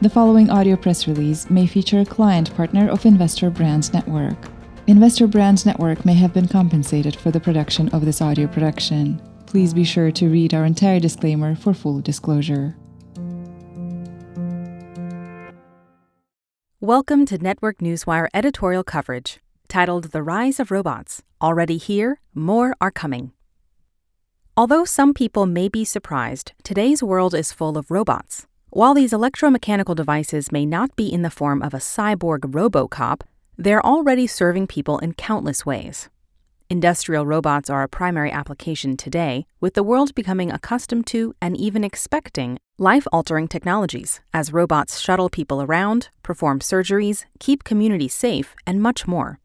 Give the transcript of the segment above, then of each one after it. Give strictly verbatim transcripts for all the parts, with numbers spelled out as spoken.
The following audio press release may feature a client partner of Investor Brand Network. Investor Brand Network may have been compensated for the production of this audio production. Please be sure to read our entire disclaimer for full disclosure. Welcome to Network Newswire editorial coverage, titled The Rise of Robots. Already here, more are coming. Although some people may be surprised, today's world is full of robots. While these electromechanical devices may not be in the form of a cyborg RoboCop, they're already serving people in countless ways. Industrial robots are a primary application today, with the world becoming accustomed to and even expecting life-altering technologies, as robots shuttle people around, perform surgeries, keep communities safe, and much more.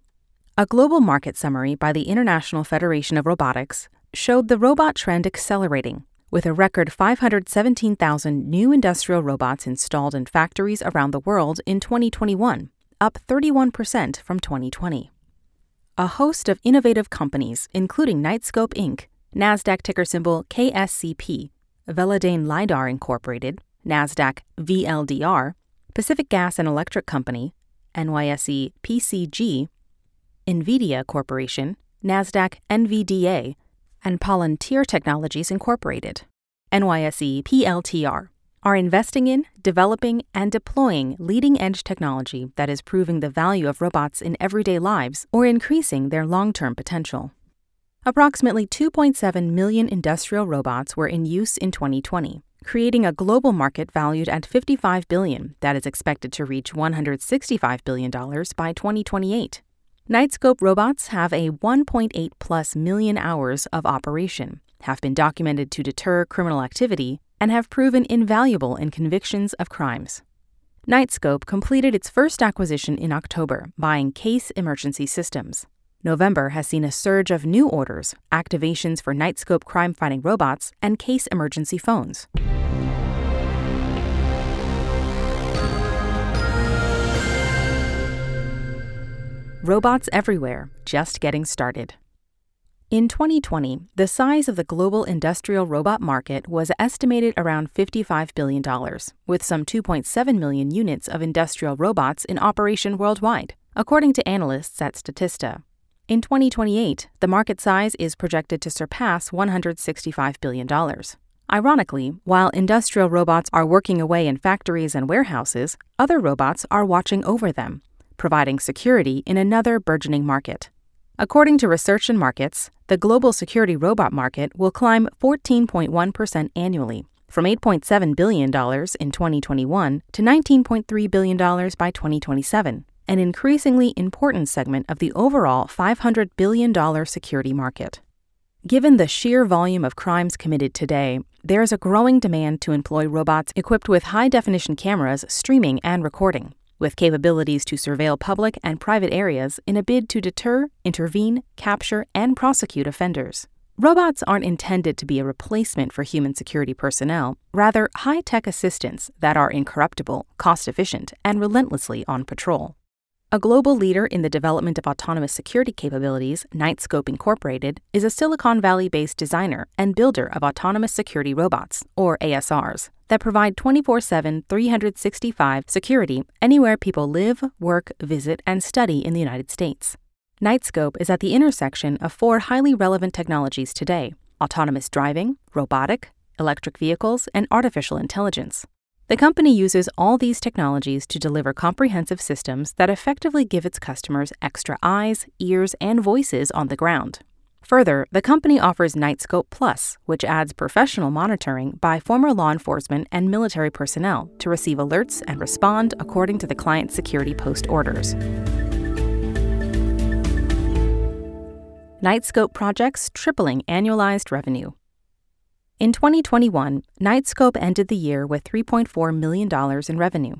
A global market summary by the International Federation of Robotics showed the robot trend accelerating, with a record five hundred seventeen thousand new industrial robots installed in factories around the world in twenty twenty-one. Up thirty-one percent from twenty twenty. A host of innovative companies, including Knightscope Incorporated, NASDAQ ticker symbol K S C P, Velodyne Lidar Incorporated, NASDAQ V L D R, Pacific Gas and Electric Company, N Y S E P C G, NVIDIA Corporation, NASDAQ N V D A, and Palantir Technologies Incorporated, N Y S E P L T R. Are investing in, developing, and deploying leading-edge technology that is proving the value of robots in everyday lives or increasing their long-term potential. Approximately two point seven million industrial robots were in use in twenty twenty, creating a global market valued at fifty-five billion dollars that is expected to reach one hundred sixty-five billion dollars by twenty twenty-eight. Knightscope robots have a one point eight plus million hours of operation, have been documented to deter criminal activity, and have proven invaluable in convictions of crimes. Knightscope completed its first acquisition in October, buying CASE Emergency Systems. November has seen a surge of new orders, activations for Knightscope crime-fighting robots, and CASE emergency phones. Robots everywhere, just getting started. In twenty twenty, the size of the global industrial robot market was estimated around fifty-five billion dollars, with some two point seven million units of industrial robots in operation worldwide, according to analysts at Statista. In twenty twenty-eight, the market size is projected to surpass one hundred sixty-five billion dollars. Ironically, while industrial robots are working away in factories and warehouses, other robots are watching over them, providing security in another burgeoning market. According to Research and Markets, the global security robot market will climb fourteen point one percent annually, from eight point seven billion dollars in twenty twenty-one to nineteen point three billion dollars by twenty twenty-seven, an increasingly important segment of the overall five hundred billion dollars security market. Given the sheer volume of crimes committed today, there is a growing demand to employ robots equipped with high-definition cameras streaming and recording, with capabilities to surveil public and private areas in a bid to deter, intervene, capture, and prosecute offenders. Robots aren't intended to be a replacement for human security personnel, rather high-tech assistants that are incorruptible, cost-efficient, and relentlessly on patrol. A global leader in the development of autonomous security capabilities, Knightscope Incorporated, is a Silicon Valley-based designer and builder of autonomous security robots, or A S Rs, that provide twenty-four seven, three sixty-five security anywhere people live, work, visit, and study in the United States. Knightscope is at the intersection of four highly relevant technologies today: autonomous driving, robotic, electric vehicles, and artificial intelligence. The company uses all these technologies to deliver comprehensive systems that effectively give its customers extra eyes, ears, and voices on the ground. Further, the company offers Knightscope Plus, which adds professional monitoring by former law enforcement and military personnel to receive alerts and respond according to the client's security post orders. Knightscope projects tripling annualized revenue. In twenty twenty-one, Knightscope ended the year with three point four million dollars in revenue,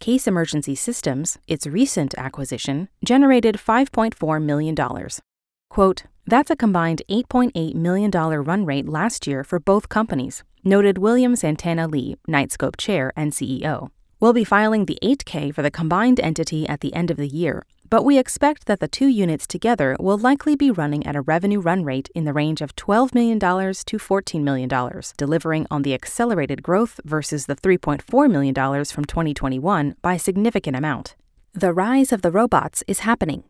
CASE Emergency Systems, its recent acquisition, generated five point four million dollars. Quote, "That's a combined eight point eight million dollars run rate last year for both companies," noted William Santana Lee, Knightscope Chair and C E O. "We'll be filing the eight K for the combined entity at the end of the year, but we expect that the two units together will likely be running at a revenue run rate in the range of twelve million dollars to fourteen million dollars, delivering on the accelerated growth versus the three point four million dollars from twenty twenty-one by a significant amount. The rise of the robots is happening.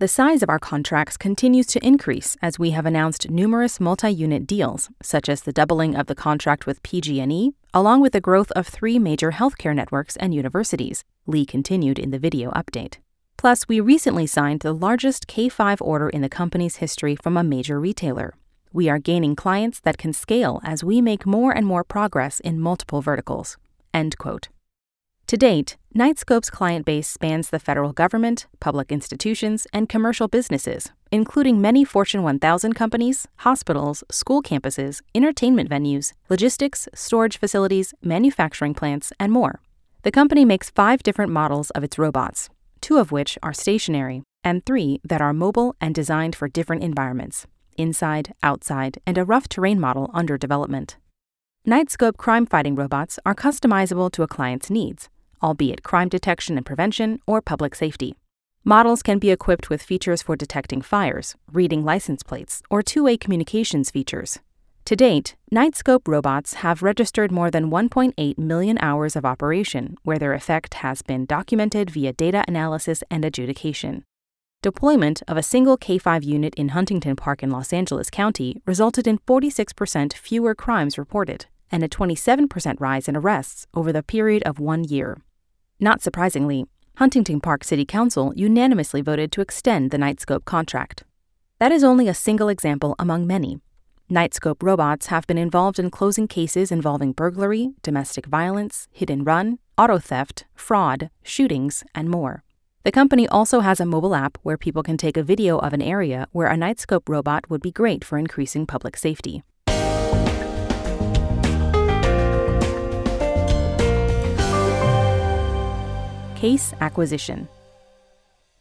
The size of our contracts continues to increase as we have announced numerous multi-unit deals, such as the doubling of the contract with P G and E, along with the growth of three major healthcare networks and universities," Lee continued in the video update. "Plus, we recently signed the largest K five order in the company's history from a major retailer. We are gaining clients that can scale as we make more and more progress in multiple verticals." End quote. To date, Knightscope's client base spans the federal government, public institutions, and commercial businesses, including many Fortune one thousand companies, hospitals, school campuses, entertainment venues, logistics, storage facilities, manufacturing plants, and more. The company makes five different models of its robots, two of which are stationary, and three that are mobile and designed for different environments: inside, outside, and a rough terrain model under development. Knightscope crime-fighting robots are customizable to a client's needs, albeit crime detection and prevention or public safety. Models can be equipped with features for detecting fires, reading license plates, or two-way communications features. To date, Knightscope robots have registered more than one point eight million hours of operation, where their effect has been documented via data analysis and adjudication. Deployment of a single K five unit in Huntington Park in Los Angeles County resulted in forty-six percent fewer crimes reported, and a twenty-seven percent rise in arrests over the period of one year. Not surprisingly, Huntington Park City Council unanimously voted to extend the Knightscope contract. That is only a single example among many. Knightscope robots have been involved in closing cases involving burglary, domestic violence, hit and run, auto theft, fraud, shootings, and more. The company also has a mobile app where people can take a video of an area where a Knightscope robot would be great for increasing public safety. CASE acquisition.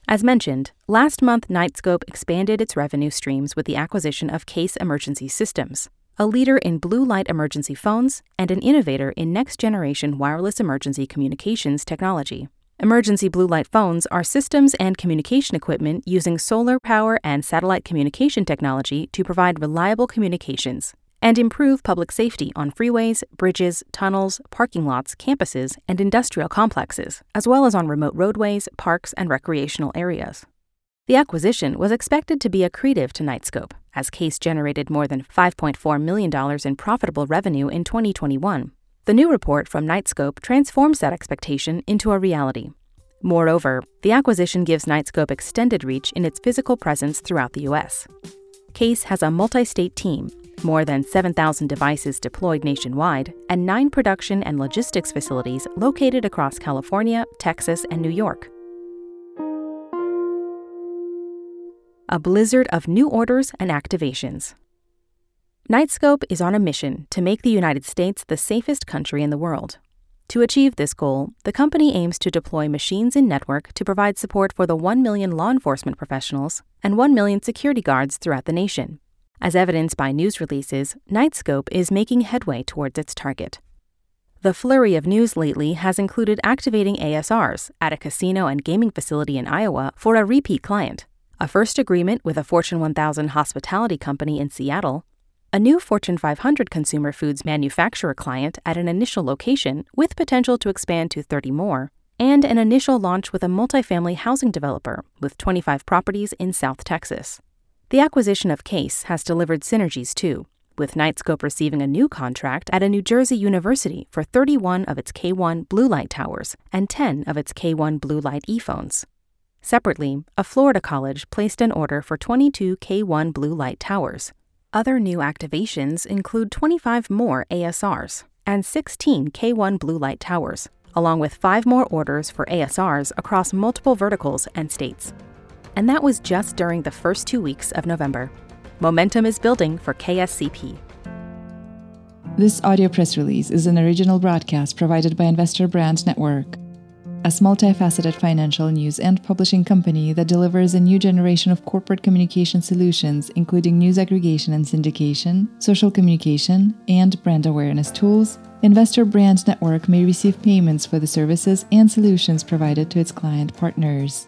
As mentioned, last month Knightscope expanded its revenue streams with the acquisition of CASE Emergency Systems, a leader in blue light emergency phones and an innovator in next-generation wireless emergency communications technology. Emergency blue light phones are systems and communication equipment using solar power and satellite communication technology to provide reliable communications and improve public safety on freeways, bridges, tunnels, parking lots, campuses, and industrial complexes, as well as on remote roadways, parks, and recreational areas. The acquisition was expected to be accretive to Knightscope, as CASE generated more than five point four million dollars in profitable revenue in twenty twenty-one. The new report from Knightscope transforms that expectation into a reality. Moreover, the acquisition gives Knightscope extended reach in its physical presence throughout the U S CASE has a multi-state team, more than seven thousand devices deployed nationwide, and nine production and logistics facilities located across California, Texas, and New York. A blizzard of new orders and activations. Knightscope is on a mission to make the United States the safest country in the world. To achieve this goal, the company aims to deploy machines in network to provide support for the one million law enforcement professionals and one million security guards throughout the nation. As evidenced by news releases, Knightscope is making headway towards its target. The flurry of news lately has included activating A S Rs at a casino and gaming facility in Iowa for a repeat client, a first agreement with a Fortune one thousand hospitality company in Seattle, a new Fortune five hundred consumer foods manufacturer client at an initial location with potential to expand to thirty more, and an initial launch with a multifamily housing developer with twenty-five properties in South Texas. The acquisition of CASE has delivered synergies too, with Knightscope receiving a new contract at a New Jersey university for thirty-one of its K one blue light towers and ten of its K one blue light e-phones. Separately, a Florida college placed an order for twenty-two K one blue light towers. Other new activations include twenty-five more A S Rs and sixteen K one blue light towers, along with five more orders for A S Rs across multiple verticals and states. And that was just during the first two weeks of November. Momentum is building for K S C P. This audio press release is an original broadcast provided by Investor Brand Network. as multifaceted financial news and publishing company that delivers a new generation of corporate communication solutions, including news aggregation and syndication, social communication, and brand awareness tools, Investor Brand Network may receive payments for the services and solutions provided to its client partners.